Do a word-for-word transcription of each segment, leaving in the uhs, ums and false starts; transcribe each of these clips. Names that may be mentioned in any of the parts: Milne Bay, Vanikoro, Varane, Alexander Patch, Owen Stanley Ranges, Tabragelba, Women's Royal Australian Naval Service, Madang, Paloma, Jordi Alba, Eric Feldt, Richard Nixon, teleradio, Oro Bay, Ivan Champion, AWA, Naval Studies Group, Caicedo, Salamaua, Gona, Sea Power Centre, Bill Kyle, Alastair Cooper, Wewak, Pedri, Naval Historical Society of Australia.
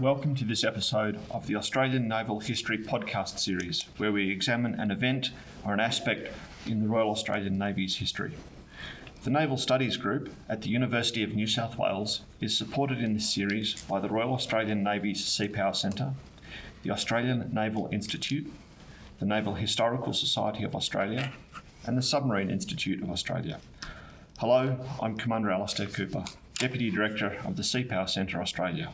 Welcome to this episode of the Australian Naval History podcast series, where we examine an event or an aspect in the Royal Australian Navy's history. The Naval Studies Group at the University of New South Wales is supported in this series by the Royal Australian Navy's Sea Power Centre, the Australian Naval Institute, the Naval Historical Society of Australia, and the Submarine Institute of Australia. Hello, I'm Commander Alastair Cooper, Deputy Director of the Sea Power Centre Australia.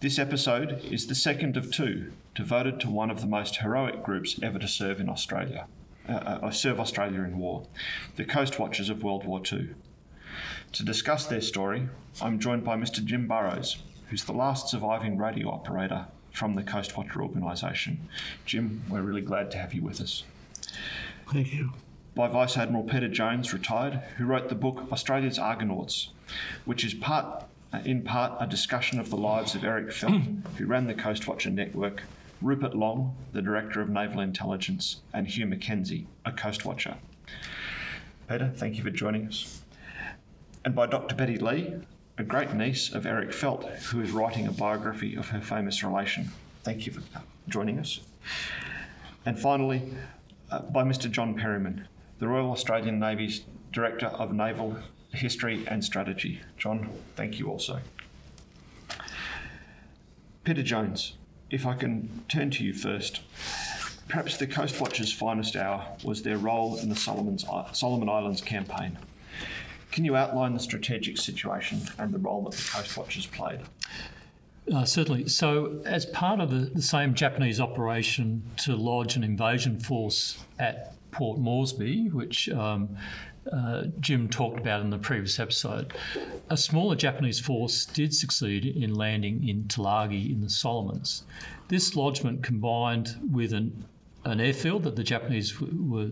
This episode is the second of two devoted to one of the most heroic groups ever to serve in Australia. Uh, serve Australia in war, the Coast Watchers of World War Two. To discuss their story, I'm joined by Mister Jim Burroughs, who's the last surviving radio operator from the Coast Watcher organisation. Jim, we're really glad to have you with us. Thank you. By Vice Admiral Peter Jones, retired, who wrote the book Australia's Argonauts, which is part, uh, in part a discussion of the lives of Eric Feldt, who ran the Coast Watcher network, Rupert Long, the Director of Naval Intelligence, and Hugh Mackenzie, a Coast Watcher. Peter, thank you for joining us. And by Doctor Betty Lee, a great niece of Eric Feldt, who is writing a biography of her famous relation. Thank you for joining us. And finally, uh, by Mister John Perryman, the Royal Australian Navy's Director of Naval History and Strategy. John, thank you also. Peter Jones, if I can turn to you first, perhaps the Coast Watchers' finest hour was their role in the Solomon's, Solomon Islands campaign. Can you outline the strategic situation and the role that the Coast Watchers played? Uh, certainly. So, as part of the, the same Japanese operation to lodge an invasion force at Port Moresby, which um, uh, Jim talked about in the previous episode, a smaller Japanese force did succeed in landing in Tulagi in the Solomons. This lodgement combined with an, an airfield that the Japanese w- were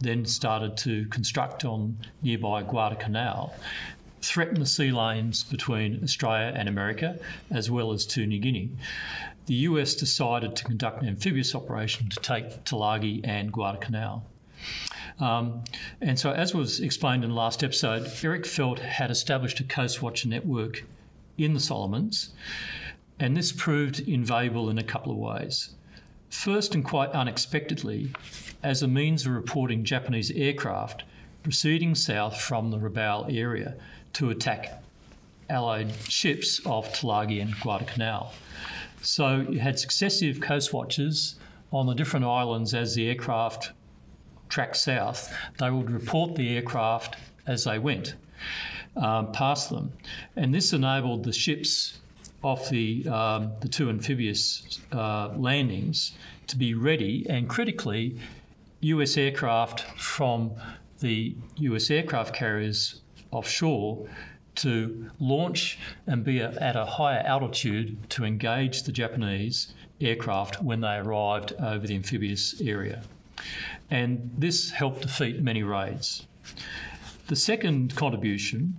then started to construct on nearby Guadalcanal, threatened the sea lanes between Australia and America, as well as to New Guinea. The U S decided to conduct an amphibious operation to take Tulagi and Guadalcanal. Um, and so, as was explained in the last episode, Eric Feldt had established a Coast Watcher network in the Solomons, and this proved invaluable in a couple of ways. First, and quite unexpectedly, as a means of reporting Japanese aircraft proceeding south from the Rabaul area to attack Allied ships off Tulagi and Guadalcanal. So you had successive Coast Watchers on the different islands as the aircraft tracked south. They would report the aircraft as they went um, past them. And this enabled the ships off the, um, the two amphibious uh, landings to be ready, and critically, U S aircraft from the U S aircraft carriers offshore to launch and be at a higher altitude to engage the Japanese aircraft when they arrived over the amphibious area. And this helped defeat many raids. The second contribution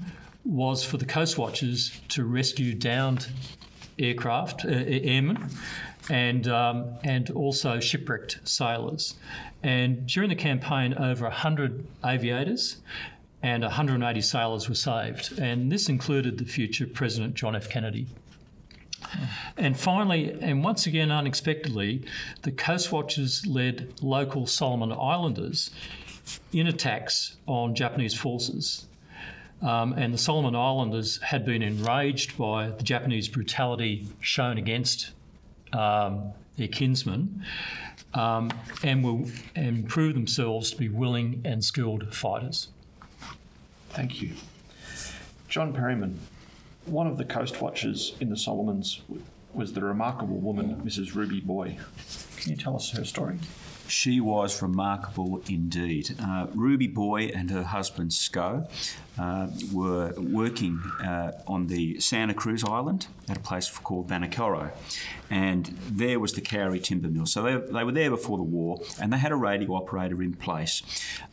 was for the Coast Watchers to rescue downed aircraft, uh, airmen, and um, and also shipwrecked sailors. And during the campaign, over one hundred aviators and one hundred eighty sailors were saved. And this included the future President John F. Kennedy. And finally, and once again unexpectedly, the Coast Watchers led local Solomon Islanders in attacks on Japanese forces. Um, and the Solomon Islanders had been enraged by the Japanese brutality shown against um, their kinsmen, um, and will and prove themselves to be willing and skilled fighters. Thank you. John Perryman, one of the Coast Watchers in the Solomons was the remarkable woman, Missus Ruby Boye. Can you tell us her story? She was remarkable indeed. Uh, Ruby Boye and her husband, Sco, uh, were working uh, on the Santa Cruz Island at a place called Vanikoro. And there was the Cowrie Timber Mill. So they, they were there before the war, and they had a radio operator in place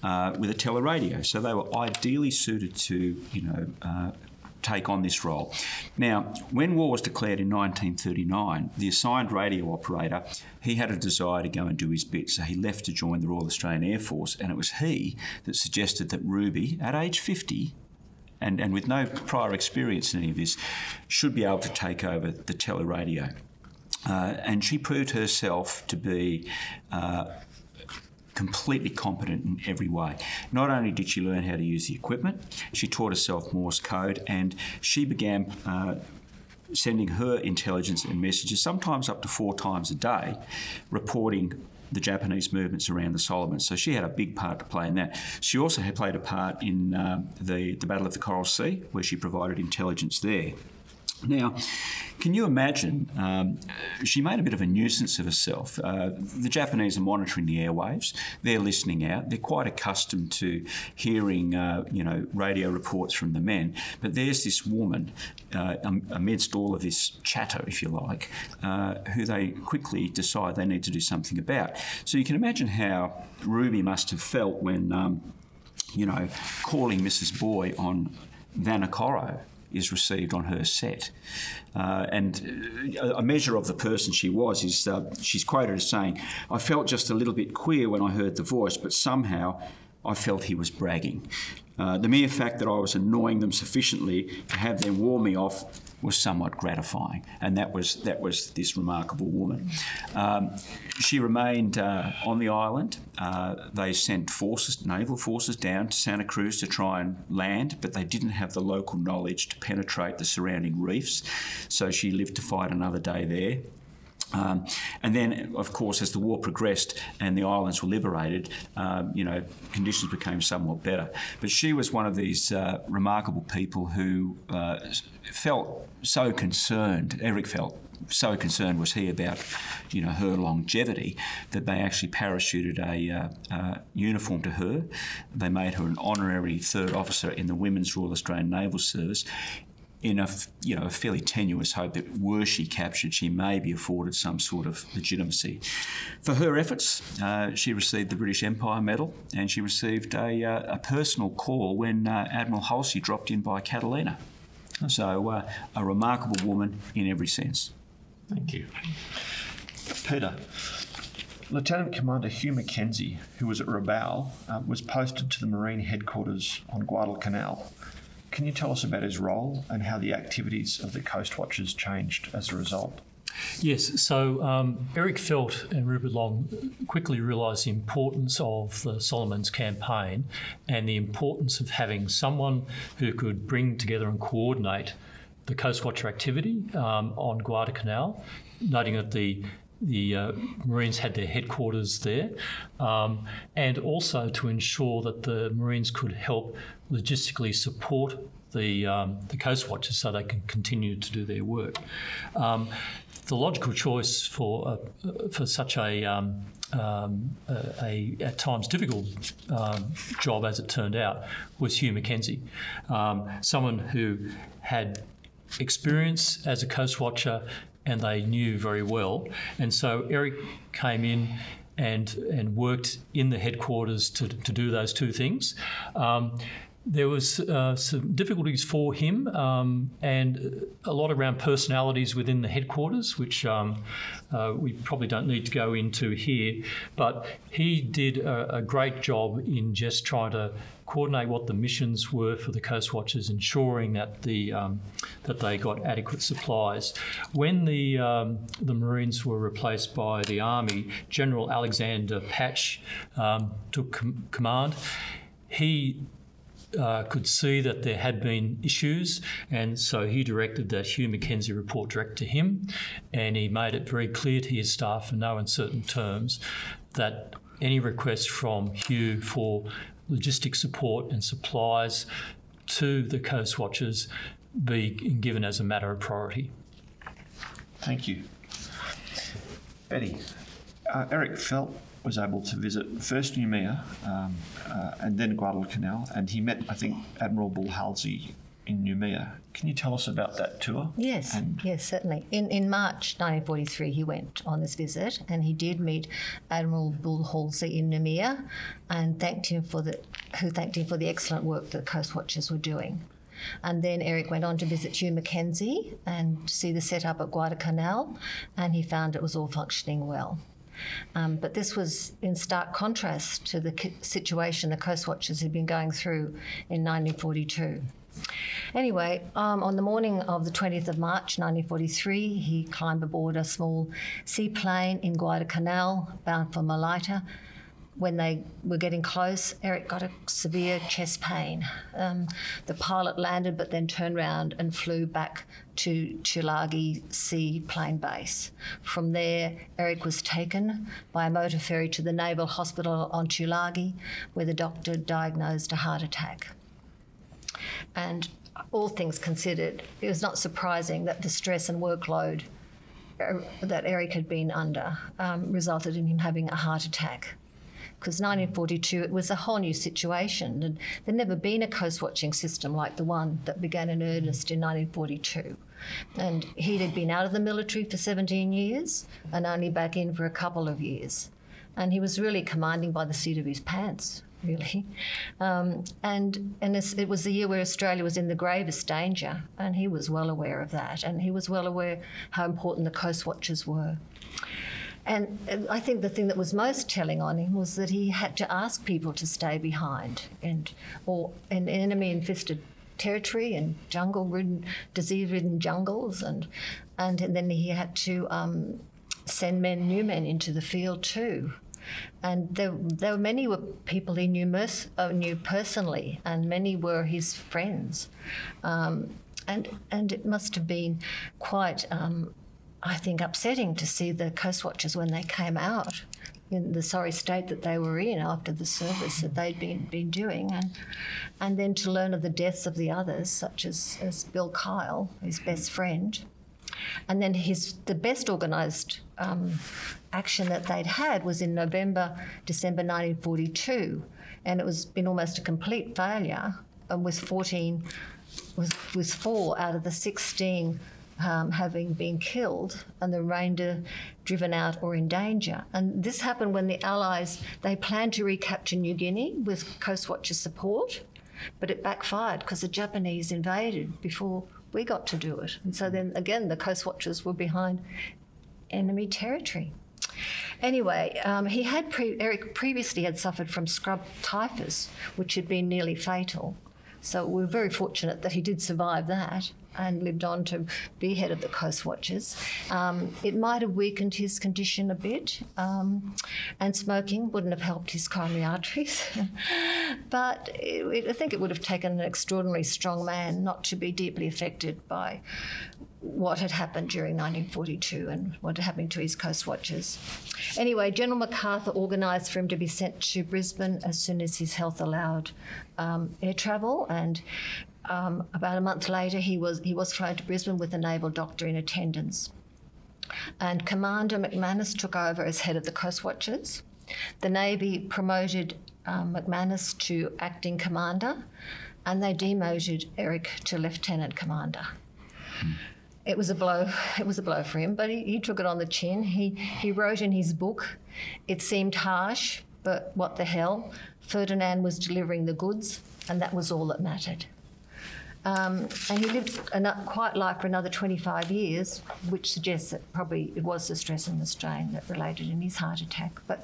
uh, with a teleradio. So they were ideally suited to, you know, uh, take on this role. Now, when war was declared in nineteen thirty-nine, the assigned radio operator, he had a desire to go and do his bit, so he left to join the Royal Australian Air Force, and it was he that suggested that Ruby, at age fifty, and, and with no prior experience in any of this, should be able to take over the teleradio. Uh, and she proved herself to be uh, completely competent in every way. Not only did she learn how to use the equipment, she taught herself Morse code, and she began uh, sending her intelligence and messages, sometimes up to four times a day, reporting the Japanese movements around the Solomons. So she had a big part to play in that. She also had played a part in um, the, the Battle of the Coral Sea, where she provided intelligence there. Now, can you imagine, um, she made a bit of a nuisance of herself. Uh, the Japanese are monitoring the airwaves. They're listening out. They're quite accustomed to hearing, uh, you know, radio reports from the men. But there's this woman uh, amidst all of this chatter, if you like, uh, who they quickly decide they need to do something about. So you can imagine how Ruby must have felt when, um, you know, calling Missus Boye on Vanikoro is received on her set. Uh, and a measure of the person she was is uh, she's quoted as saying, "I felt just a little bit queer when I heard the voice, but somehow I felt he was bragging. Uh, the mere fact that I was annoying them sufficiently to have them warn me off was somewhat gratifying." And that was that was this remarkable woman. Um, she remained uh, on the island. Uh, they sent forces, naval forces, down to Santa Cruz to try and land, but they didn't have the local knowledge to penetrate the surrounding reefs. So she lived to fight another day there. Um, and then, of course, as the war progressed and the islands were liberated, um, you know, conditions became somewhat better. But she was one of these uh, remarkable people who uh, felt so concerned, Eric Feldt, so concerned was he about, you know, her longevity, that they actually parachuted a uh, uh, uniform to her. They made her an honorary third officer in the Women's Royal Australian Naval Service, in a, you know, a fairly tenuous hope that were she captured, she may be afforded some sort of legitimacy. For her efforts, uh, she received the British Empire Medal, and she received a, uh, a personal call when uh, Admiral Halsey dropped in by Catalina. So uh, a remarkable woman in every sense. Thank you. Peter, Lieutenant Commander Hugh Mackenzie, who was at Rabaul, uh, was posted to the Marine Headquarters on Guadalcanal. Can you tell us about his role and how the activities of the Coast Watchers changed as a result? Yes, so um, Eric Feldt and Rupert Long quickly realised the importance of the Solomons campaign and the importance of having someone who could bring together and coordinate the Coast Watcher activity um, on Guadalcanal, noting that the The uh, Marines had their headquarters there, um, and also to ensure that the Marines could help logistically support the um, the Coast Watchers so they can continue to do their work. Um, the logical choice for uh, for such a um, um, a, a at times difficult um, job, as it turned out, was Hugh Mackenzie, um, someone who had experience as a Coast Watcher, and they knew very well. And so Eric came in and and worked in the headquarters to, to do those two things. Um, there was uh, some difficulties for him um, and a lot around personalities within the headquarters, which um, uh, we probably don't need to go into here, but he did a, a great job in just trying to coordinate what the missions were for the Coast Watchers, ensuring that the um, that they got adequate supplies. When the um, the Marines were replaced by the Army, General Alexander Patch um, took com- command. He uh, could see that there had been issues, and so he directed that Hugh Mackenzie report direct to him, and he made it very clear to his staff, in no uncertain terms, that any request from Hugh for logistic support and supplies to the Coast Watchers be given as a matter of priority. Thank you. Betty, uh, Eric Feldt was able to visit first Noumea um, uh, and then Guadalcanal, and he met, I think, Admiral Bull Halsey in Noumea. Can you tell us about that tour? Yes, and yes, certainly. In in March nineteen forty-three, he went on this visit, and he did meet Admiral Bull Halsey in Noumea, and thanked him for the who thanked him for the excellent work that the Coast Watchers were doing. And then Eric went on to visit Hugh Mackenzie and see the setup at Guadalcanal, and he found it was all functioning well. Um, but this was in stark contrast to the c- situation the Coast Watchers had been going through in nineteen forty-two. Anyway, um, on the morning of the twentieth of March nineteen forty-three, he climbed aboard a small seaplane in Guadalcanal bound for Malaita. When they were getting close, Eric got a severe chest pain. Um, the pilot landed but then turned round and flew back to Tulagi Seaplane Base. From there, Eric was taken by a motor ferry to the Naval Hospital on Tulagi, where the doctor diagnosed a heart attack. And all things considered, it was not surprising that the stress and workload that Eric had been under um, resulted in him having a heart attack. Because nineteen forty-two, it was a whole new situation, and there'd never been a coast-watching system like the one that began in earnest in nineteen forty-two. And he had been out of the military for seventeen years and only back in for a couple of years. And he was really commanding by the seat of his pants, really. Um, and and it was the year where Australia was in the gravest danger, and he was well aware of that, and he was well aware how important the Coast Watchers were. And I think the thing that was most telling on him was that he had to ask people to stay behind, and or in enemy-infested territory and jungle-ridden, disease-ridden jungles, and and, and then he had to um, send men, new men, into the field too. And there, there were many were people he knew, merc- uh, knew personally, and many were his friends, um, and and it must have been quite. Um, I think, upsetting to see the Coast Watchers when they came out in the sorry state that they were in after the service that they'd been, been doing. And and then to learn of the deaths of the others, such as, as Bill Kyle, his best friend. And then his the best organised um, action that they'd had was in November, December nineteen forty-two. And it was been almost a complete failure, and with fourteen, was, was four out of the sixteen Um, having been killed and the remainder driven out or in danger. And this happened when the Allies, they planned to recapture New Guinea with Coast Watcher support, but it backfired because the Japanese invaded before we got to do it. And so then, again, the Coast Watchers were behind enemy territory. Anyway, um, he had pre- Eric previously had suffered from scrub typhus, which had been nearly fatal. So we were very fortunate that he did survive that and lived on to be head of the Coast Watchers. Um, it might have weakened his condition a bit, um, and smoking wouldn't have helped his coronary arteries. But it, it, I think it would have taken an extraordinarily strong man not to be deeply affected by what had happened during nineteen forty-two and what had happened to his Coast Watchers. Anyway, General MacArthur organised for him to be sent to Brisbane as soon as his health allowed um, air travel, and Um, about a month later, he was he was flown to Brisbane with a naval doctor in attendance. And Commander McManus took over as head of the Coast Watchers. The Navy promoted um, McManus to acting commander, and they demoted Eric to lieutenant commander. Hmm. It was a blow. It was a blow for him, but he, he took it on the chin. He he wrote in his book, "It seemed harsh, but what the hell? Ferdinand was delivering the goods, and that was all that mattered." Um, and he lived a quiet life for another twenty-five years, which suggests that probably it was the stress and the strain that related in his heart attack. But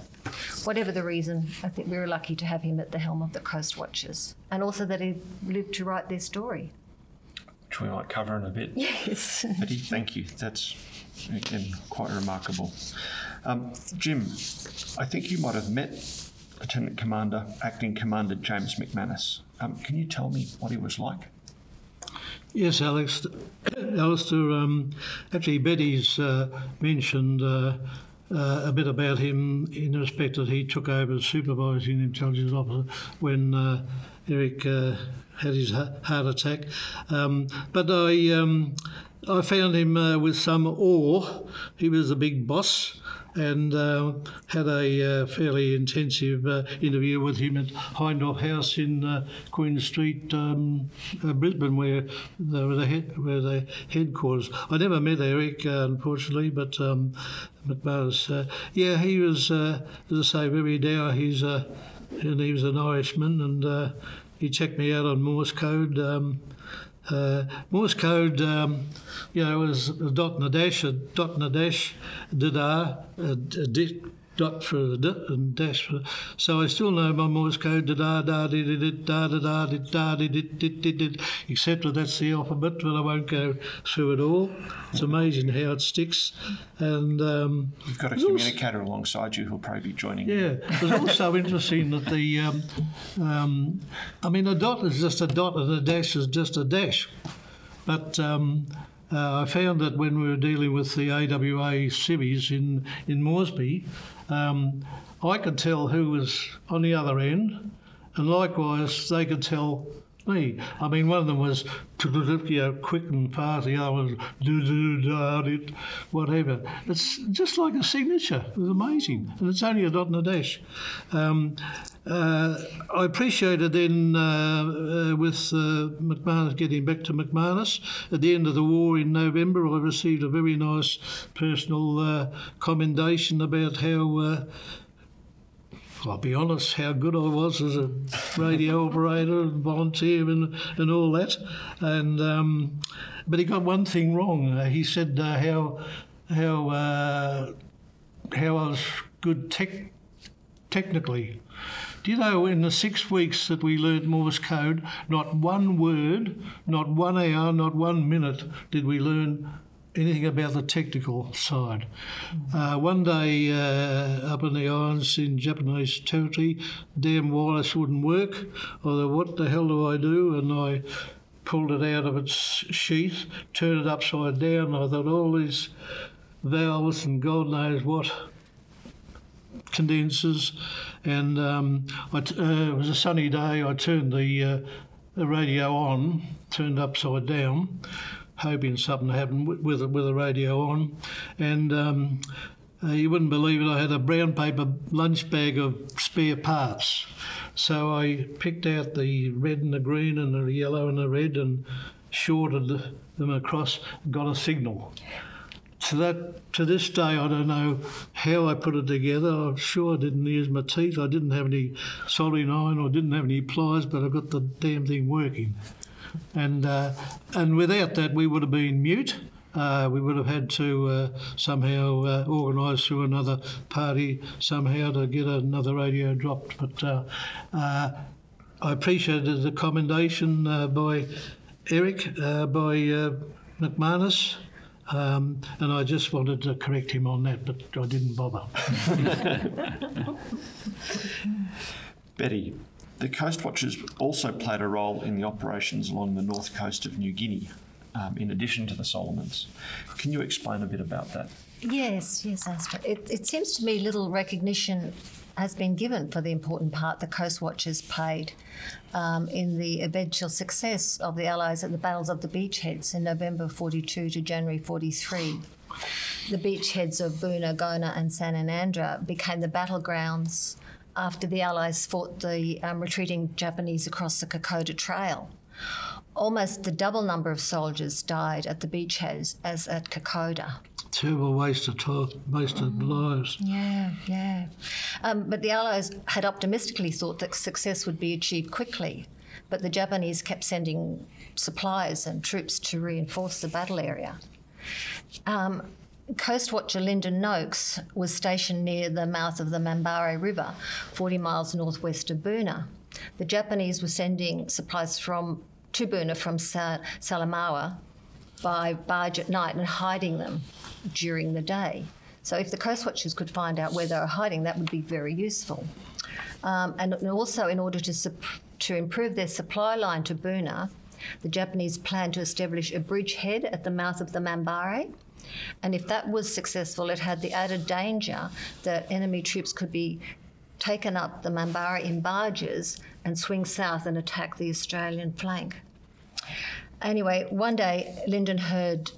whatever the reason, I think we were lucky to have him at the helm of the Coast Watchers, and also that he lived to write their story. Which we might cover in a bit. Yes. Betty, thank you. That's, again, quite remarkable. Um, Jim, I think you might have met Lieutenant Commander, Acting Commander James McManus. Um, can you tell me what he was like? Yes, Alex, Alastair, um, actually Betty's uh, mentioned uh, uh, a bit about him in respect that he took over as supervising intelligence officer when uh, Eric uh, had his heart attack. Um, but I um, I found him uh, with some awe. He was a big boss, and uh, had a uh, fairly intensive uh, interview with him at Hindorf House in uh, Queen Street, um, uh, Brisbane, where they were the, head, where the headquarters. I never met Eric, uh, unfortunately, but um, McManus, uh, yeah, he was, uh, as I say, very dour. He's uh, and he was an Irishman, and uh, he checked me out on Morse code. Um, Uh, Morse code, um, you know, was dot and a dash, a dot and a dash, did a, a, a dot for a dash. For, so I still know my Morse code, da da da da da da da da da, except that that's the alphabet, but I won't go through it all. It's amazing how it sticks. And um, you've got a communicator also, alongside you who'll probably be joining. Yeah, it was also interesting that the, um, um, I mean, a dot is just a dot and a dash is just a dash, but. Um, Uh, I found that when we were dealing with the A W A civvies in, in Moresby, um, I could tell who was on the other end, and likewise they could tell me. I mean, one of them was, you know, quick and fast, the other was, do-do-do-do-do, whatever. It's just like a signature. It was amazing. And it's only a dot and a dash. Um, uh, I appreciated then uh, uh, with uh, McManus, getting back to McManus, at the end of the war in November, I received a very nice personal uh, commendation about how... Uh, I'll be honest, how good I was as a radio operator and volunteer and, and all that. And um, but he got one thing wrong. Uh, he said uh, how how uh, how I was good tech technically. Do you know, in the six weeks that we learnt Morse code, not one word, not one hour, not one minute did we learn anything about the technical side. Uh, one day uh, up in the islands in Japanese territory, damn wireless wouldn't work. I thought, what the hell do I do? And I pulled it out of its sheath, turned it upside down. I thought, all these valves and God knows what condensers. And um, I t- uh, it was a sunny day. I turned the, uh, the radio on, turned upside down, hoping something happened with with the radio on. And um, uh, you wouldn't believe it, I had a brown paper lunch bag of spare parts. So I picked out the red and the green and the yellow and the red and shorted them across, got a signal. To that, to this day, I don't know how I put it together. I'm sure I didn't use my teeth. I didn't have any soldering iron or didn't have any pliers, but I got the damn thing working. And uh, and without that, we would have been mute. Uh, we would have had to uh, somehow uh, organise through another party somehow to get another radio dropped. But uh, uh, I appreciated the commendation uh, by Eric, uh, by uh, McManus, um, and I just wanted to correct him on that, but I didn't bother. Betty. The Coast Watchers also played a role in the operations along the north coast of New Guinea, um, in addition to the Solomons. Can you explain a bit about that? Yes, yes, it, it seems to me little recognition has been given for the important part the Coast Watchers played um, in the eventual success of the Allies at the Battles of the Beachheads in November forty-two to January forty-three. The beachheads of Buna, Gona and San Anandra became the battlegrounds after the Allies fought the um, retreating Japanese across the Kokoda Trail. Almost the double number of soldiers died at the beachheads as at Kokoda. Terrible waste of time, waste of mm. lives. Yeah, yeah. Um, but the Allies had optimistically thought that success would be achieved quickly, but the Japanese kept sending supplies and troops to reinforce the battle area. Um, Coast Watcher Linda Noakes was stationed near the mouth of the Mambare River, forty miles northwest of Buna. The Japanese were sending supplies from to Buna from Sa- Salamaua by barge at night and hiding them during the day. So if the Coast Watchers could find out where they were hiding, that would be very useful. Um, and also, in order to sup- to improve their supply line to Buna, the Japanese planned to establish a bridgehead at the mouth of the Mambare. And if that was successful, it had the added danger that enemy troops could be taken up the Mambare in barges and swing south and attack the Australian flank. Anyway, one day Lyndon heard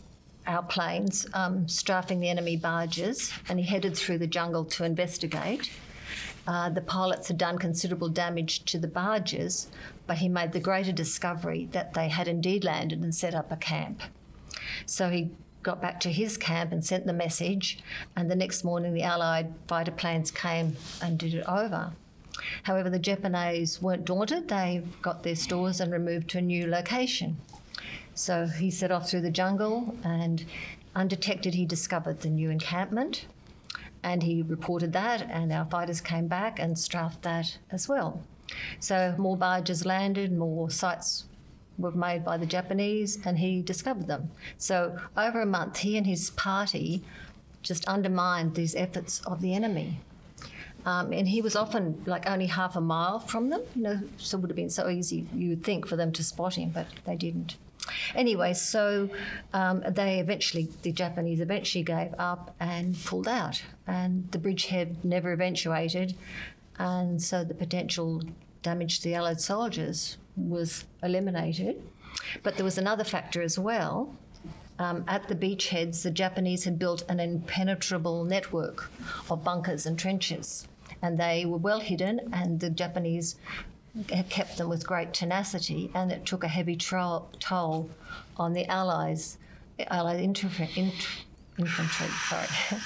our planes um, strafing the enemy barges, and he headed through the jungle to investigate. Uh, the pilots had done considerable damage to the barges, but he made the greater discovery that they had indeed landed and set up a camp. So he got back to his camp and sent the message, and the next morning the Allied fighter planes came and did it over. However, the Japanese weren't daunted. They got their stores and removed to a new location. So he set off through the jungle, and undetected he discovered the new encampment, and he reported that, and our fighters came back and strafed that as well. So more barges landed, more sites were made by the Japanese, and he discovered them. So over a month, he and his party just undermined these efforts of the enemy. Um, and he was often like only half a mile from them, you know, so it would have been so easy, you would think, for them to spot him, but they didn't. Anyway, so um, they eventually, the Japanese eventually gave up and pulled out, and the bridgehead never eventuated, and so the potential damage to the Allied soldiers was eliminated. But there was another factor as well. Um, at the beachheads, the Japanese had built an impenetrable network of bunkers and trenches, and they were well hidden, and the Japanese kept them with great tenacity, and it took a heavy tro- toll on the Allies, Allied inter- inter- infantry. Sorry.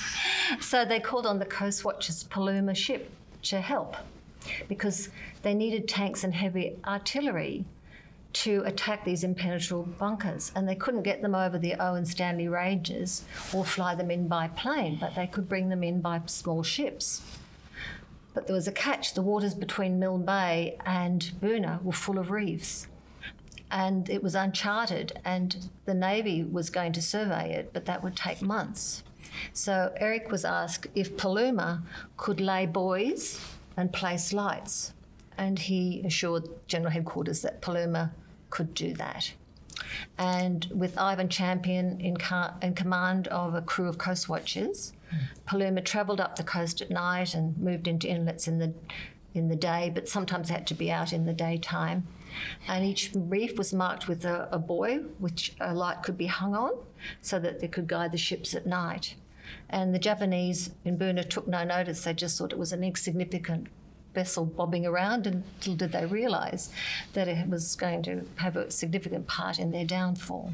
So they called on the Coast Watch's Paloma ship to help, because they needed tanks and heavy artillery to attack these impenetrable bunkers, and they couldn't get them over the Owen Stanley Ranges or fly them in by plane, but they could bring them in by small ships. But there was a catch. The waters between Milne Bay and Boona were full of reefs, and it was uncharted, and the Navy was going to survey it, but that would take months. So Eric was asked if Paloma could lay buoys and place lights, and he assured General Headquarters that Paloma could do that. And with Ivan Champion in, car- in command of a crew of coast watchers, Paloma travelled up the coast at night and moved into inlets in the in the day, but sometimes had to be out in the daytime. And each reef was marked with a, a buoy, which a light could be hung on, so that they could guide the ships at night. And the Japanese in Boona took no notice. They just thought it was an insignificant vessel bobbing around, and little did they realise that it was going to have a significant part in their downfall.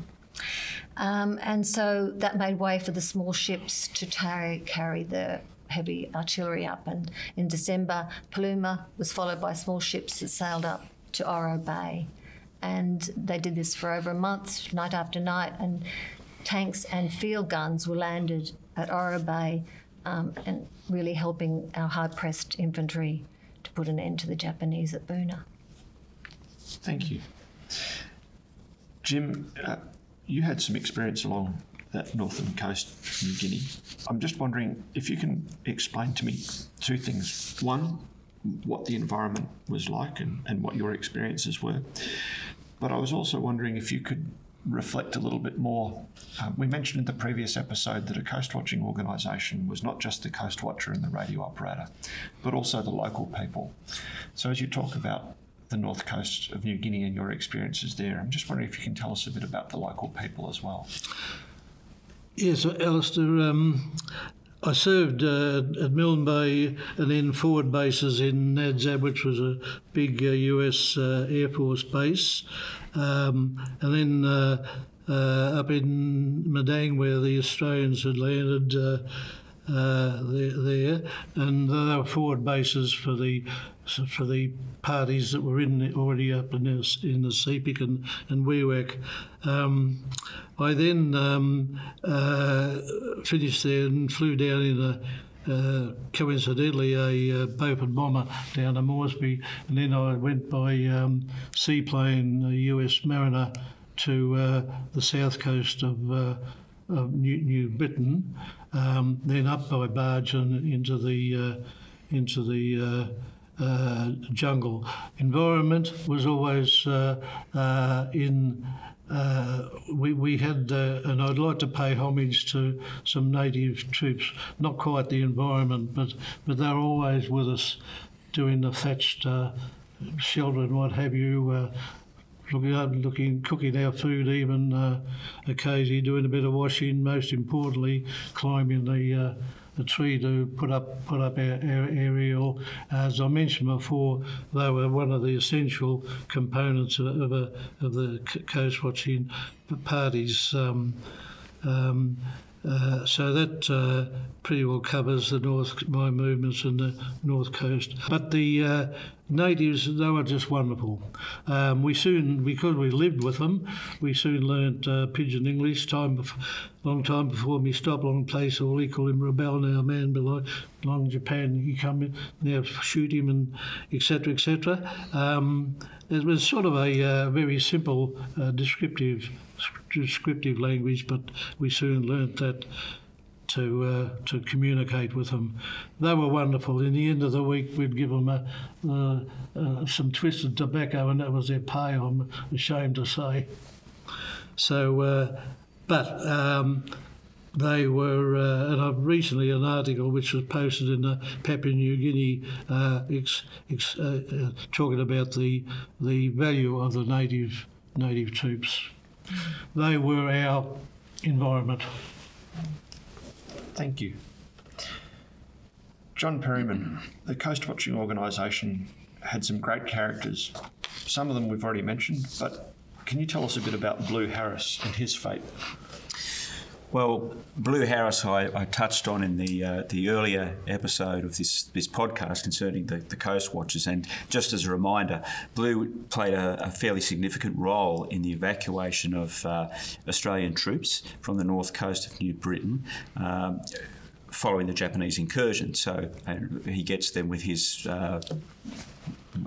Um, and so that made way for the small ships to tar- carry the heavy artillery up. And in December, Paloma was followed by small ships that sailed up to Oro Bay. And they did this for over a month, night after night, and tanks and field guns were landed at Oro Bay, um, and really helping our hard-pressed infantry to put an end to the Japanese at Boona. Thank you. Jim, uh, you had some experience along that northern coast of New Guinea. I'm just wondering if you can explain to me two things. One, what the environment was like and, and what your experiences were. But I was also wondering if you could reflect a little bit more. Um, we mentioned in the previous episode that a coast watching organisation was not just the coast watcher and the radio operator, but also the local people. So as you talk about the north coast of New Guinea and your experiences there, I'm just wondering if you can tell us a bit about the local people as well. Yes, Alastair, um, I served uh, at Milne Bay and then forward bases in NADZAB, which was a big uh, U S uh, Air Force base, um, and then uh, uh, up in Madang where the Australians had landed uh, uh, there, there, and there were forward bases for the for the parties that were in the, already up in the, in the Sepik and, and Wewak. Um, I then um, uh, finished there and flew down in a, uh, coincidentally, a uh, Beaufort bomber down to Moresby, and then I went by um, seaplane, a U S Mariner, to uh, the south coast of, uh, of New, New Britain, um, then up by barge and into the uh, into the uh, Uh, jungle. Environment was always uh, uh, in. Uh, we we had, uh, and I'd like to pay homage to some native troops. Not quite the environment, but but they're always with us, doing the thatched uh, shelter and what have you. Uh, looking up, looking, cooking our food, even uh, occasionally doing a bit of washing. Most importantly, climbing the. Uh, the tree to put up put up our, our aerial. As I mentioned before, they were one of the essential components of, of, a, of the coast watching parties. Um, um, Uh, so that uh, pretty well covers the North, my movements in the North Coast. But the uh, natives, they were just wonderful. Um, we soon, because we lived with them, we soon learnt uh, Pidgin English, time bef- long time before me stop, long place, all equal him, rebel now, man below, long Japan, you come in, now shoot him, and et cetera, et cetera. Um, it was sort of a uh, very simple uh, descriptive descriptive language, but we soon learnt that to uh, to communicate with them. They were wonderful. In the end of the week, we'd give them a, uh, uh, some twisted tobacco, and that was their pay, I'm ashamed to say. So, uh, but um, they were, uh, and I've recently an article which was posted in the Papua New Guinea uh, ex, ex, uh, uh, talking about the the value of the native native troops. They were our environment. Thank you. John Perryman, the Coast Watching organisation had some great characters. Some of them we've already mentioned, but can you tell us a bit about Blue Harris and his fate? Well, Blue Harris I, I touched on in the uh, the earlier episode of this, this podcast concerning the, the Coast Watchers, and just as a reminder, Blue played a, a fairly significant role in the evacuation of uh, Australian troops from the north coast of New Britain um, following the Japanese incursion. So and he gets them with his... Uh,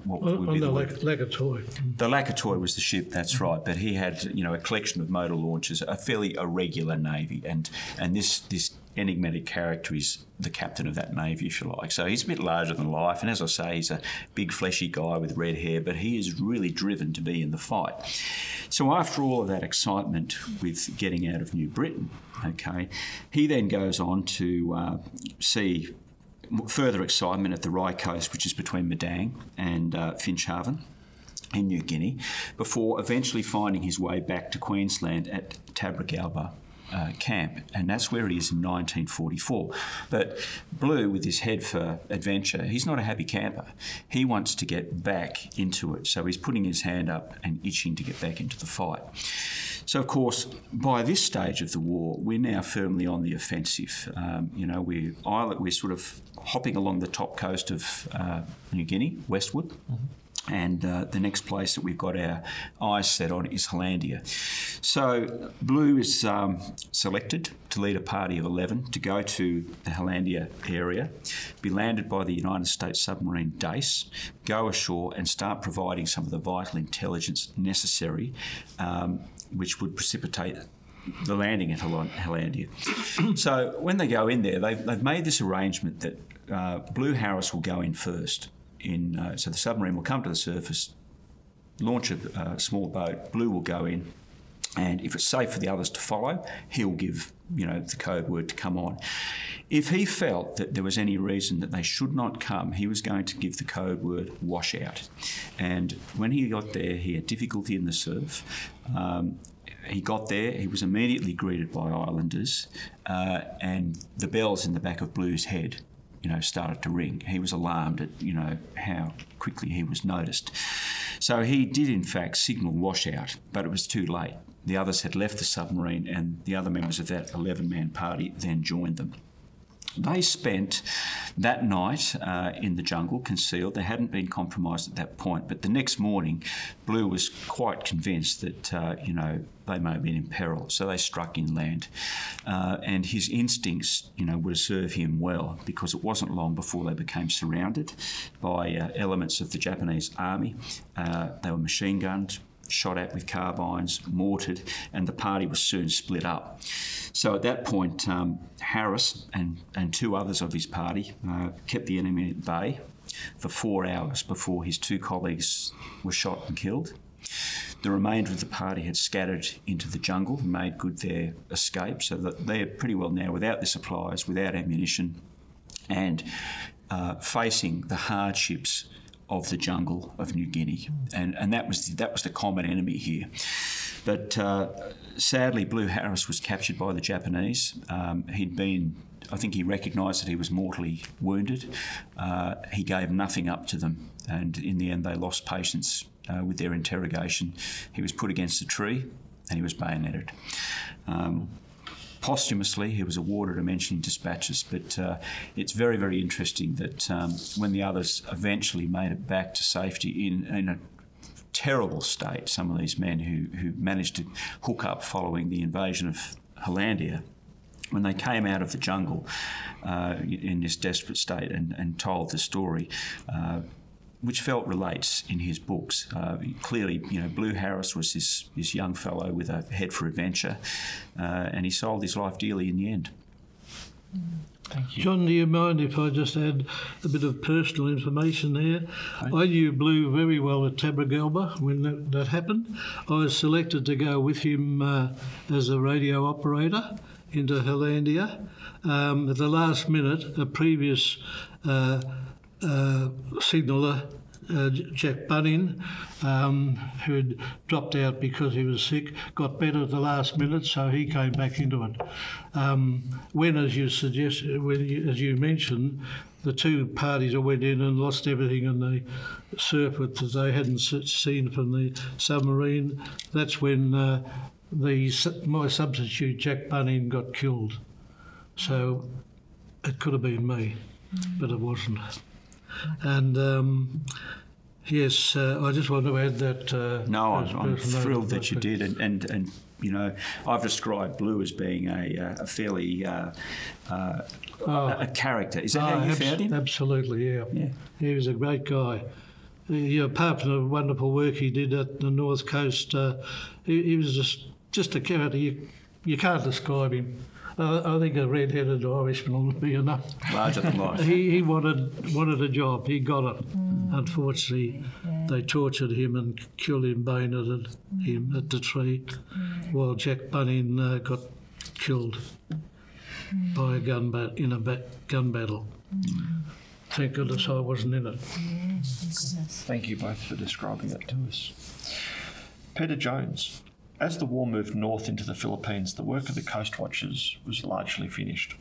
What would be the Lakatoy. The Lakatoy was the ship, that's right, but he had, you know, a collection of motor launches, a fairly irregular navy, and and this this enigmatic character is the captain of that navy, if you like. So he's a bit larger than life, and as I say, he's a big fleshy guy with red hair, but he is really driven to be in the fight. So after all of that excitement with getting out of New Britain, okay, he then goes on to uh, see... further excitement at the Rye Coast, which is between Madang and uh, Finschhaven in New Guinea, before eventually finding his way back to Queensland at Tabracalba uh, camp, and that's where he is in nineteen forty-four. But Blue, with his head for adventure, he's not a happy camper. He wants to get back into it, so he's putting his hand up and itching to get back into the fight. So, of course, by this stage of the war, we're now firmly on the offensive. Um, you know, we're, island, we're sort of hopping along the top coast of uh, New Guinea, westward, mm-hmm. and uh, the next place that we've got our eyes set on is Hollandia. So Blue is um, selected to lead a party of eleven to go to the Hollandia area, be landed by the United States submarine Dace, go ashore and start providing some of the vital intelligence necessary um, which would precipitate the landing at Hollandia. So when they go in there, they've, they've made this arrangement that uh, Blue Harris will go in first. In uh, so the submarine will come to the surface, launch a uh, small boat, Blue will go in, and if it's safe for the others to follow, he'll give, you know, the code word to come on. If he felt that there was any reason that they should not come, he was going to give the code word washout. And when he got there, he had difficulty in the surf. Um, he got there, he was immediately greeted by islanders, uh, and the bells in the back of Blue's head, you know, started to ring. He was alarmed at, you know, how quickly he was noticed. So he did, in fact, signal washout, but it was too late. The others had left the submarine, and the other members of that eleven-man party then joined them. They spent that night uh, in the jungle, concealed. They hadn't been compromised at that point, but the next morning, Blue was quite convinced that, uh, you know, they may have been in peril, so they struck inland. Uh, and his instincts, you know, would serve him well, because it wasn't long before they became surrounded by uh, elements of the Japanese army. Uh, they were machine gunned, shot at with carbines, mortared, and the party was soon split up. So at that point, um, Harris and, and two others of his party uh, kept the enemy at bay for four hours before his two colleagues were shot and killed. The remainder of the party had scattered into the jungle and made good their escape, so that they are pretty well now without their supplies, without ammunition, and uh, facing the hardships of the jungle of New Guinea, and and that was the, that was the common enemy here. But uh, sadly, Blue Harris was captured by the Japanese. Um, he'd been, I think, he recognised that he was mortally wounded. Uh, he gave nothing up to them, and in the end, they lost patience uh, with their interrogation. He was put against a tree, and he was bayoneted. Um, posthumously he was awarded a mention in dispatches, but uh, it's very, very interesting that um, when the others eventually made it back to safety in, in a terrible state, some of these men who, who managed to hook up following the invasion of Hollandia, when they came out of the jungle uh, in this desperate state and, and told the story, uh, which Feldt relates in his books. Uh, clearly, you know, Blue Harris was this, this young fellow with a head for adventure, uh, and he sold his life dearly in the end. Thank you. John, do you mind if I just add a bit of personal information here? Okay. I knew Blue very well at Tabragelba when that, that happened. I was selected to go with him uh, as a radio operator into Hollandia. Um, at the last minute, a previous uh, uh, signaller, uh, Jack Bunning, um, who had dropped out because he was sick, got better at the last minute, so he came back into it. Um, when, as you suggest, when you, as you mentioned, the two parties went in and lost everything in the surfeit that they hadn't seen from the submarine, that's when uh, The, my substitute, Jack Bunning, got killed. So it could have been me, but it wasn't. And um, yes, uh, I just want to add that. Uh, no, I'm, I'm thrilled that you did. And, and, and, you know, I've described Blue as being a, a fairly. Uh, uh, oh, a, a character. Is that oh, how you abs- found him? Absolutely, yeah. yeah. He was a great guy. He, apart from the wonderful work he did at the North Coast, uh, he, he was just. Just a character, you, you can't describe him. Uh, I think a red-headed Irishman would be enough. Larger than life. He, he wanted wanted a job. He got it. Mm. Unfortunately, yeah. They tortured him and killed him, bayoneted him at the tree, mm. while Jack Bunning uh, got killed mm. by a gun ba- in a ba- gun battle. Mm. Thank goodness I wasn't in it. Yeah, thank goodness. Thank you both for describing that to us. Peter Jones. As the war moved north into the Philippines, the work of the Coast Watchers was largely finished.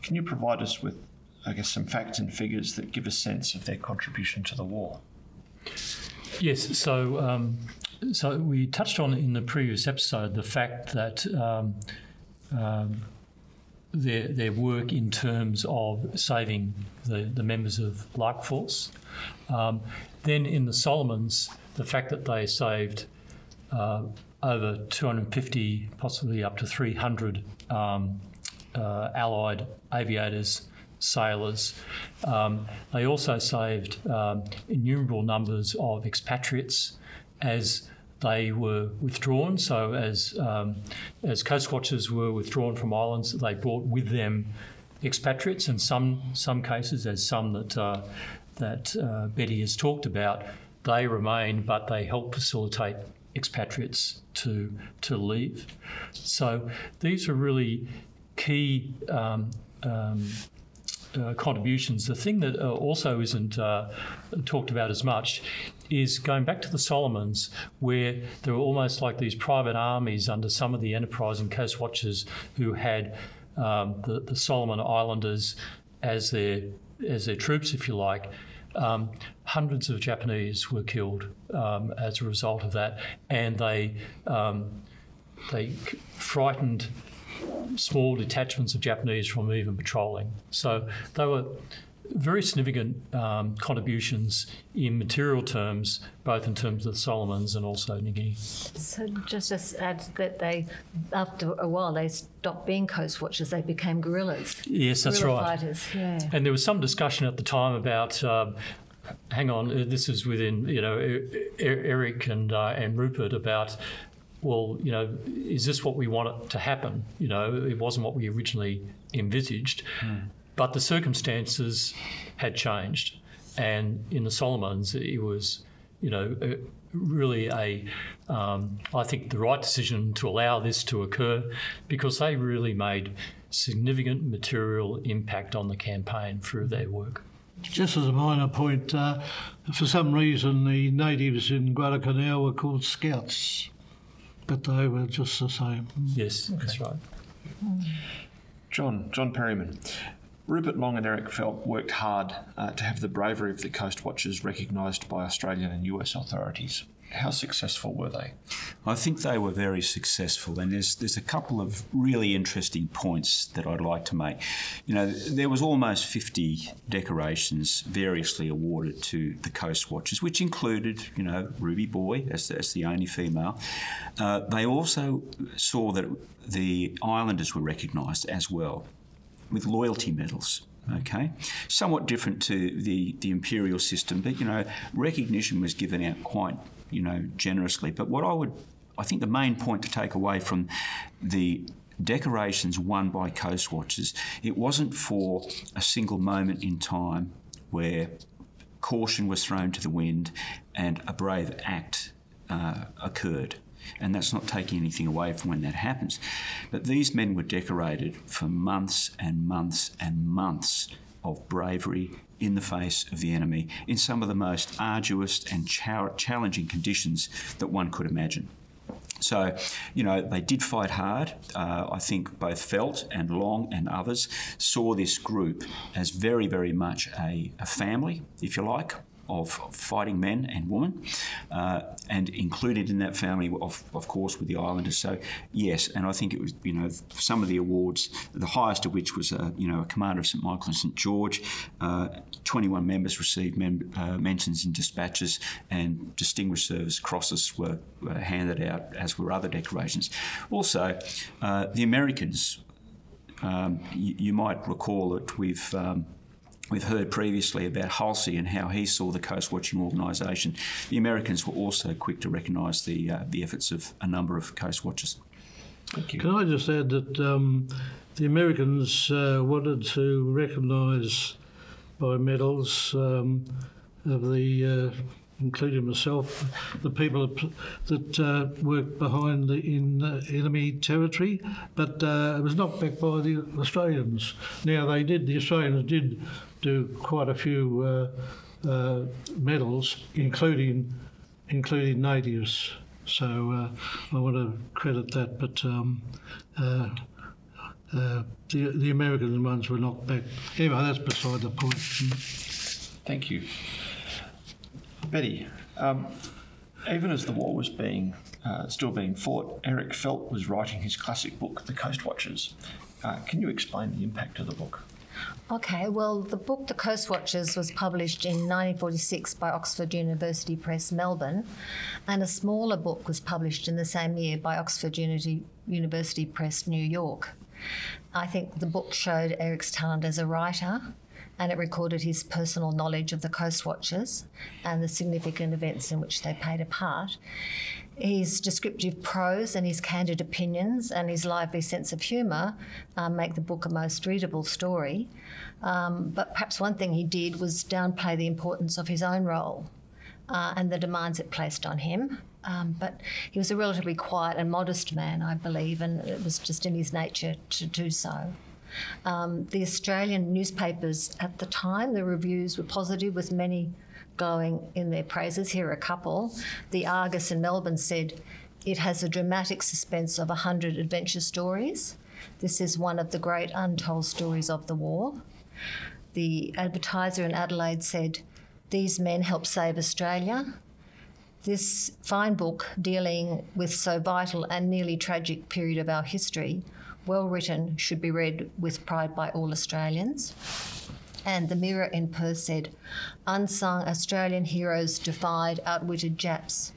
Can you provide us with, I guess, some facts and figures that give a sense of their contribution to the war? Yes, so um, so we touched on in the previous episode the fact that um, um, their their work in terms of saving the, the members of Lark Force. Um, then in the Solomons, the fact that they saved Uh, over two hundred fifty, possibly up to three hundred um, uh, Allied aviators, sailors. Um, they also saved um, innumerable numbers of expatriates as they were withdrawn. So as um, as coastwatchers were withdrawn from islands, they brought with them expatriates, and some some cases, as some that uh, that uh, Betty has talked about, they remain, but they help facilitate expatriates to to leave. So these are really key um, um, uh, contributions. The thing that also isn't uh, talked about as much is going back to the Solomons, where there were almost like these private armies under some of the enterprising coast watchers who had um, the, the Solomon Islanders as their as their troops, if you like. Um, hundreds of Japanese were killed um, as a result of that, and they um, they frightened small detachments of Japanese from even patrolling. So they were very significant um, contributions in material terms, both in terms of the Solomons and also New Guinea. So just to add that they, after a while, they stopped being coast watchers. They became guerrillas. Yes, that's guerrilla right. Fighters, yeah. And there was some discussion at the time about. Um, hang on, this is within you know Eric and uh, and Rupert about. Well, you know, is this what we want it to happen? You know, it wasn't what we originally envisaged. Mm. But the circumstances had changed, and in the Solomons, it was, you know, really a, um, I think, the right decision to allow this to occur, because they really made significant material impact on the campaign through their work. Just as a minor point, uh, for some reason, the natives in Guadalcanal were called scouts, but they were just the same. Yes, okay. That's right. John, John Perryman. Rupert Long and Eric Feldt worked hard uh, to have the bravery of the Coast Watchers recognised by Australian and U S authorities. How successful were they? I think they were very successful, and there's there's a couple of really interesting points that I'd like to make. You know, there was almost fifty decorations variously awarded to the Coast Watchers, which included, you know, Ruby Boye as, as the only female. Uh, they also saw that the Islanders were recognised as well with loyalty medals. Okay, somewhat different to the, the imperial system, but, you know, recognition was given out quite, you know, generously. But what I would, I think the main point to take away from the decorations won by Coast Watchers, it wasn't for a single moment in time where caution was thrown to the wind and a brave act uh, occurred. And that's not taking anything away from when that happens. But these men were decorated for months and months and months of bravery in the face of the enemy in some of the most arduous and challenging conditions that one could imagine. So, you know, they did fight hard. Uh, I think both Feldt and Long and others saw this group as very, very much a, a family, if you like, of fighting men and women, uh, and included in that family, of, of course, were the Islanders. So, yes, and I think it was, you know, some of the awards, the highest of which was, uh, you know, a Commander of St Michael and St George. Uh, twenty-one members received mem- uh, mentions in dispatches, and Distinguished Service Crosses were, were handed out, as were other decorations. Also, uh, the Americans, um, you, you might recall that we've... Um, We've heard previously about Halsey and how he saw the Coast Watching organisation. The Americans were also quick to recognise the uh, the efforts of a number of Coast Watchers. Thank you. Can I just add that um, the Americans uh, wanted to recognise by medals um, of the, uh, including myself, the people that uh, worked behind the in uh, enemy territory, but uh, it was knocked back by the Australians. Now they did. The Australians did. do quite a few uh, uh, medals, including including natives. So uh, I want to credit that, but um, uh, uh, the the American ones were knocked back. Anyway, that's beside the point. Thank you. Betty, um, even as the war was being uh, still being fought, Eric Feldt was writing his classic book, The Coast Watchers. Uh, can you explain the impact of the book? Okay, well, the book The Coast Watchers was published in nineteen forty-six by Oxford University Press, Melbourne, and a smaller book was published in the same year by Oxford Uni- University Press, New York. I think the book showed Eric's talent as a writer, and it recorded his personal knowledge of the Coast Watchers and the significant events in which they played a part. His descriptive prose and his candid opinions and his lively sense of humour um, make the book a most readable story. Um, but perhaps one thing he did was downplay the importance of his own role uh, and the demands it placed on him. Um, but he was a relatively quiet and modest man, I believe, and it was just in his nature to do so. Um, the Australian newspapers at the time, the reviews were positive, with many glowing in their praises. Here are a couple. The Argus in Melbourne said, "It has the dramatic suspense of a hundred adventure stories. This is one of the great untold stories of the war." The Advertiser in Adelaide said, "These men helped save Australia. This fine book, dealing with so vital and nearly tragic period of our history, well written, should be read with pride by all Australians." And the Mirror in Perth said, "Unsung Australian heroes defied, outwitted Japs.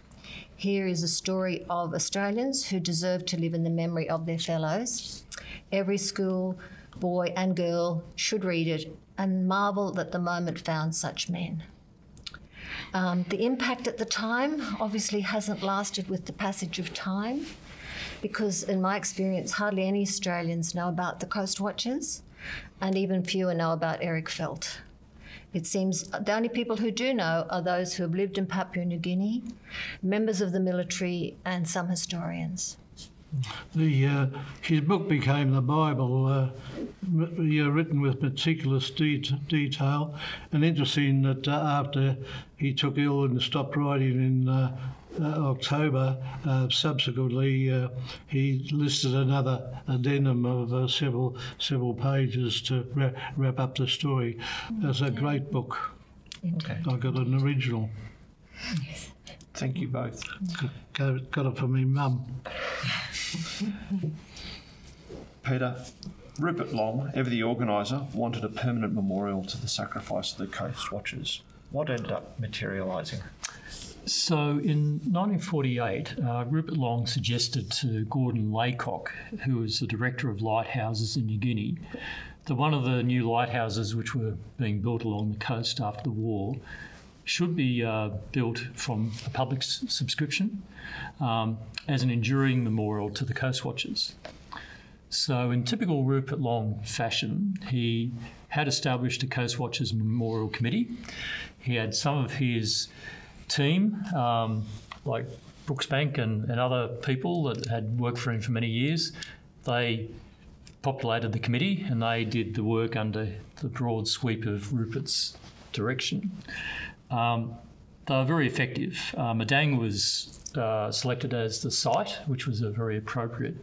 Here is a story of Australians who deserve to live in the memory of their fellows. Every school boy and girl should read it and marvel that the moment found such men." Um, the impact at the time obviously hasn't lasted with the passage of time, because in my experience, hardly any Australians know about the Coast Watchers, and even fewer know about Eric Feldt. It seems the only people who do know are those who have lived in Papua New Guinea, members of the military, and some historians. The, uh, his book became the Bible, uh, written with meticulous de- detail, and interesting that uh, after he took ill and stopped writing in uh, Uh, October, uh, subsequently uh, he listed another addendum of uh, several several pages to ra- wrap up the story. It's a great book. Okay. I got an original. Yes. Thank you both. Go, got it for me, Mum. Peter, Rupert Long, ever the organiser, wanted a permanent memorial to the sacrifice of the Coast Watchers. What ended up materialising? So in nineteen forty-eight, uh, Rupert Long suggested to Gordon Laycock, who was the director of lighthouses in New Guinea, that one of the new lighthouses which were being built along the coast after the war should be uh, built from a public s- subscription um, as an enduring memorial to the Coast Watchers. So in typical Rupert Long fashion, he had established a Coast Watchers Memorial Committee. He had some of his team, um, like Brooksbank and, and other people that had worked for him for many years. They populated the committee and they did the work under the broad sweep of Rupert's direction. Um, they were very effective. Uh, Madang was uh, selected as the site, which was a very appropriate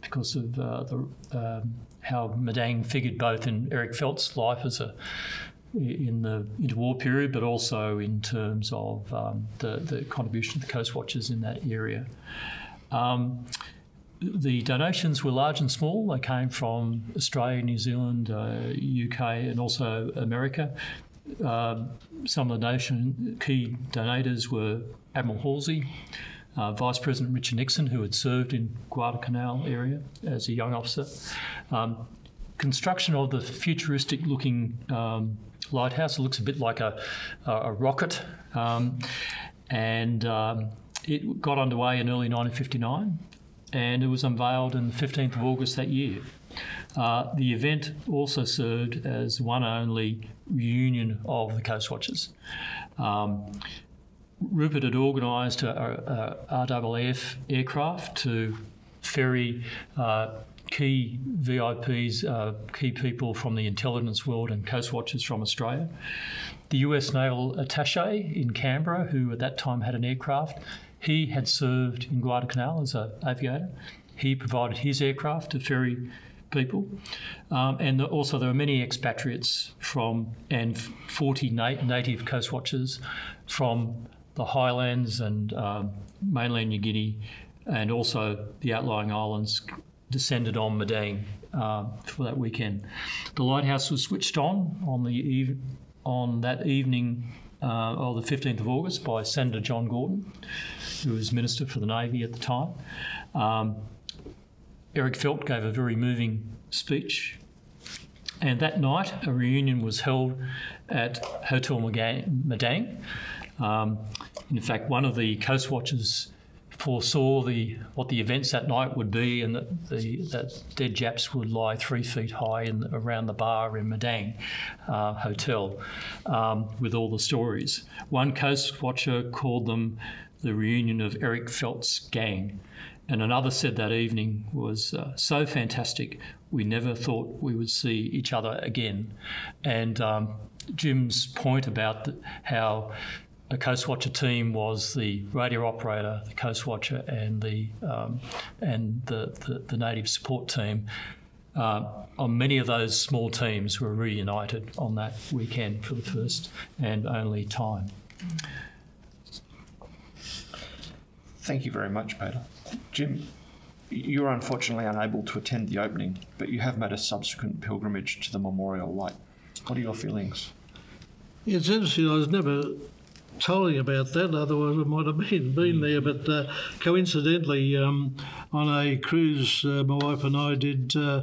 because of uh, the, um, how Madang figured both in Eric Feldt's life as a in the interwar period, but also in terms of um, the, the contribution of the Coast Watchers in that area. Um, the donations were large and small. They came from Australia, New Zealand, uh, U K, and also America. Uh, some of the nation, key donators were Admiral Halsey, uh, Vice President Richard Nixon, who had served in Guadalcanal area as a young officer. Um, construction of the futuristic-looking um, lighthouse. It looks a bit like a, a, a rocket. Um, and um, it got underway in early nineteen fifty-nine and it was unveiled on the fifteenth of August that year. Uh, the event also served as one and only reunion of the Coast Watchers. Um, Rupert had organised a, a, a R A A F aircraft to ferry uh, key V I Ps, uh, key people from the intelligence world and Coast Watchers from Australia. The U S Naval Attaché in Canberra, who at that time had an aircraft, he had served in Guadalcanal as an aviator. He provided his aircraft to ferry people. Um, and the, also there were many expatriates from and forty na- native Coast Watchers from the highlands and um, mainland New Guinea and also the outlying islands descended on Madang uh, for that weekend. The lighthouse was switched on on the eve- on that evening uh, of the fifteenth of August by Senator John Gordon, who was Minister for the Navy at the time. Um, Eric Feldt gave a very moving speech, and that night a reunion was held at Hotel Madang. Um, in fact, one of the Coast Watchers foresaw the what the events that night would be, and that the that dead Japs would lie three feet high in, around the bar in Madang uh, Hotel um, with all the stories. One Coast Watcher called them the reunion of Eric Feldt's gang, and another said that evening was uh, so fantastic we never thought we would see each other again. And um, Jim's point about the, how the Coast Watcher team was the radio operator, the Coast Watcher, and the um, and the, the, the native support team. Uh, on many of those small teams were reunited on that weekend for the first and only time. Thank you very much, Peter. Jim, you were unfortunately unable to attend the opening, but you have made a subsequent pilgrimage to the memorial light. What are your feelings? It's interesting. I was never told about that, otherwise I might have been, been there. But uh, coincidentally, um, on a cruise uh, my wife and I did uh,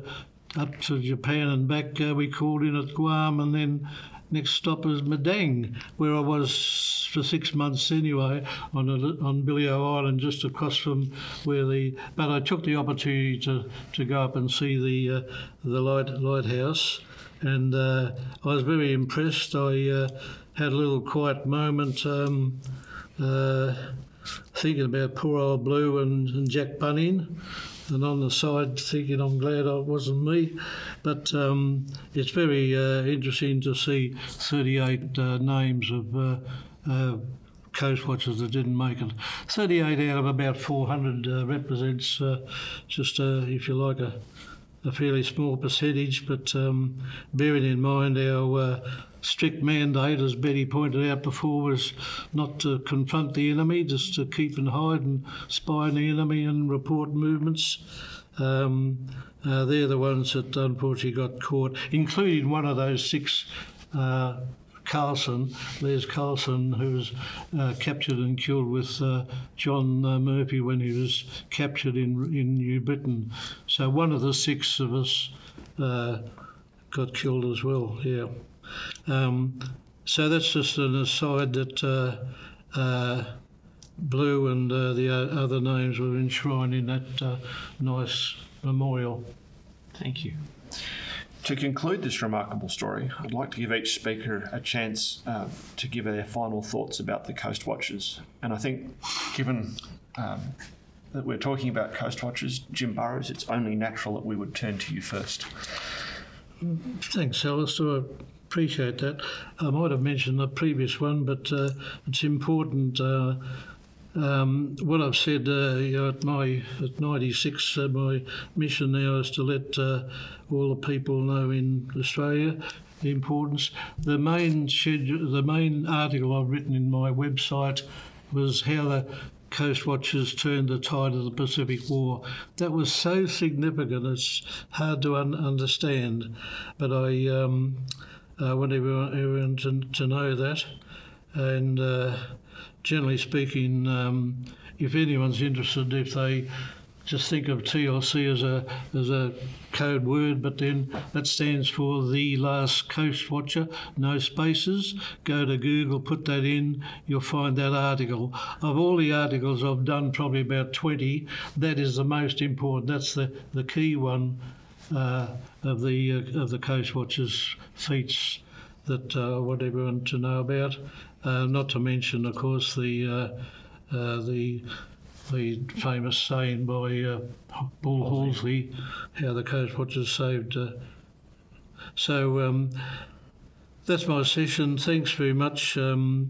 up to Japan and back, uh, we called in at Guam, and then next stop was Madang, where I was for six months anyway, on a, on Bilio Island, just across from where the. But I took the opportunity to, to go up and see the uh, the light lighthouse, and uh, I was very impressed. I. Uh, Had a little quiet moment um, uh, thinking about poor old Blue and, and Jack Bunning, and on the side thinking I'm glad it wasn't me. But um, it's very uh, interesting to see thirty-eight uh, names of uh, uh, Coast Watchers that didn't make it. thirty-eight out of about four hundred uh, represents uh, just, uh, if you like, a a fairly small percentage, but um, bearing in mind our uh, strict mandate, as Betty pointed out before, was not to confront the enemy, just to keep and hide and spy on the enemy and report movements. Um, uh, they're the ones that unfortunately got caught, including one of those six, uh, Carlson, Les Carlson, who was uh, captured and killed with uh, John uh, Murphy when he was captured in in New Britain. So one of the six of us uh, got killed as well. Yeah. Um, so that's just an aside that uh, uh, Blue and uh, the other names were enshrined in that uh, nice memorial. Thank you. To conclude this remarkable story, I'd like to give each speaker a chance uh, to give their final thoughts about the Coast Watchers. And I think, given um, that we're talking about Coast Watchers, Jim Burroughs, it's only natural that we would turn to you first. Thanks, Alastair. I appreciate that. I might have mentioned the previous one, but uh, it's important. Uh, Um, what I've said uh, you know, at my at ninety-six, uh, my mission now is to let uh, all the people know in Australia the importance. The main schedule, the main article I've written in my website was how the Coast Watchers turned the tide of the Pacific War. That was so significant; it's hard to un- understand. But I um, I want everyone, everyone to, to know that, and. Uh, Generally speaking, um, if anyone's interested, if they just think of T L C as a as a code word, but then that stands for The Last Coast Watcher, no spaces. Go to Google, put that in, you'll find that article. Of all the articles I've done, probably about twenty, that is the most important. That's the, the key one uh, of the uh, of the Coast Watchers' feats that uh, I want everyone to know about. Uh, not to mention, of course, the uh, uh, the the famous saying by uh, Bull Halsey, how the Coast Watchers saved. Uh, so um, that's my session. Thanks very much, um,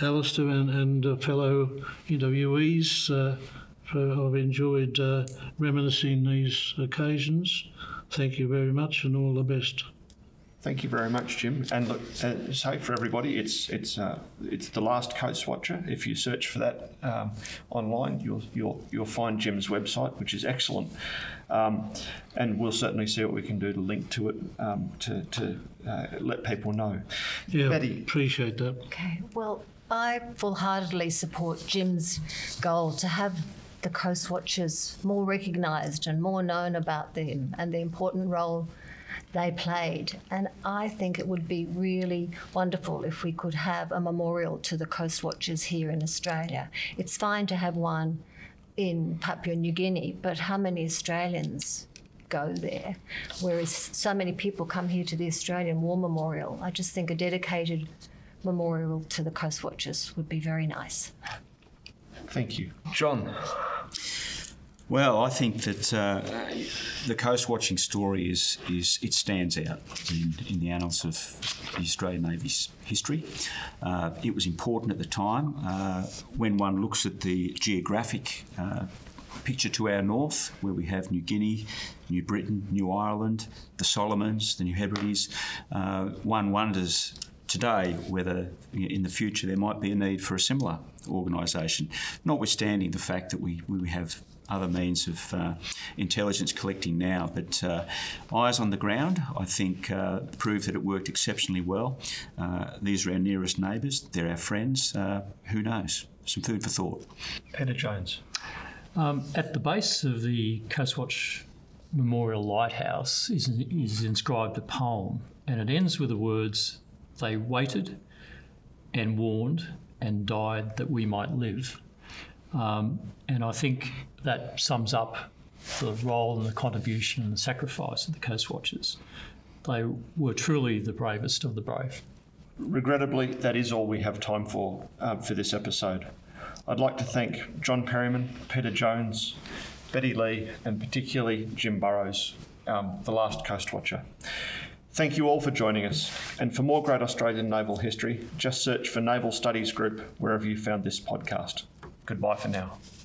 Alastair and, and uh, fellow interviewees. Uh, for, I've enjoyed uh, reminiscing these occasions. Thank you very much, and all the best. Thank you very much, Jim. And look, uh, say for everybody, it's it's uh, it's The Last Coast Watcher. If you search for that um, online, you'll you'll you'll find Jim's website, which is excellent. Um, and we'll certainly see what we can do to link to it um, to to uh, let people know. Yeah, Betty, appreciate that. Okay. Well, I full-heartedly support Jim's goal to have the Coast Watchers more recognised and more known about them and the important role they played, and I think it would be really wonderful if we could have a memorial to the Coast Watchers here in Australia. It's fine to have one in Papua New Guinea, but how many Australians go there? Whereas so many people come here to the Australian War Memorial. I just think a dedicated memorial to the Coast Watchers would be very nice. Thank you. John. Well, I think that uh, the coast watching story is, is it stands out in, in the annals of the Australian Navy's history. Uh, it was important at the time. Uh, when one looks at the geographic uh, picture to our north, where we have New Guinea, New Britain, New Ireland, the Solomons, the New Hebrides, uh, one wonders today whether in the future there might be a need for a similar organisation, notwithstanding the fact that we, we have other means of uh, intelligence collecting now, but uh, eyes on the ground, I think, uh, prove that it worked exceptionally well. Uh, these are our nearest neighbours, they're our friends, uh, who knows? Some food for thought. Peter Jones. Um, at the base of the Coastwatch Memorial Lighthouse is, is inscribed a poem, and it ends with the words, "They waited and warned and died that we might live." Um, and I think that sums up the role and the contribution and the sacrifice of the Coast Watchers. They were truly the bravest of the brave. Regrettably, that is all we have time for uh, for this episode. I'd like to thank John Perryman, Peter Jones, Betty Lee, and particularly Jim Burroughs, um, the last Coast Watcher. Thank you all for joining us. And for more great Australian naval history, just search for Naval Studies Group wherever you found this podcast. Goodbye for now.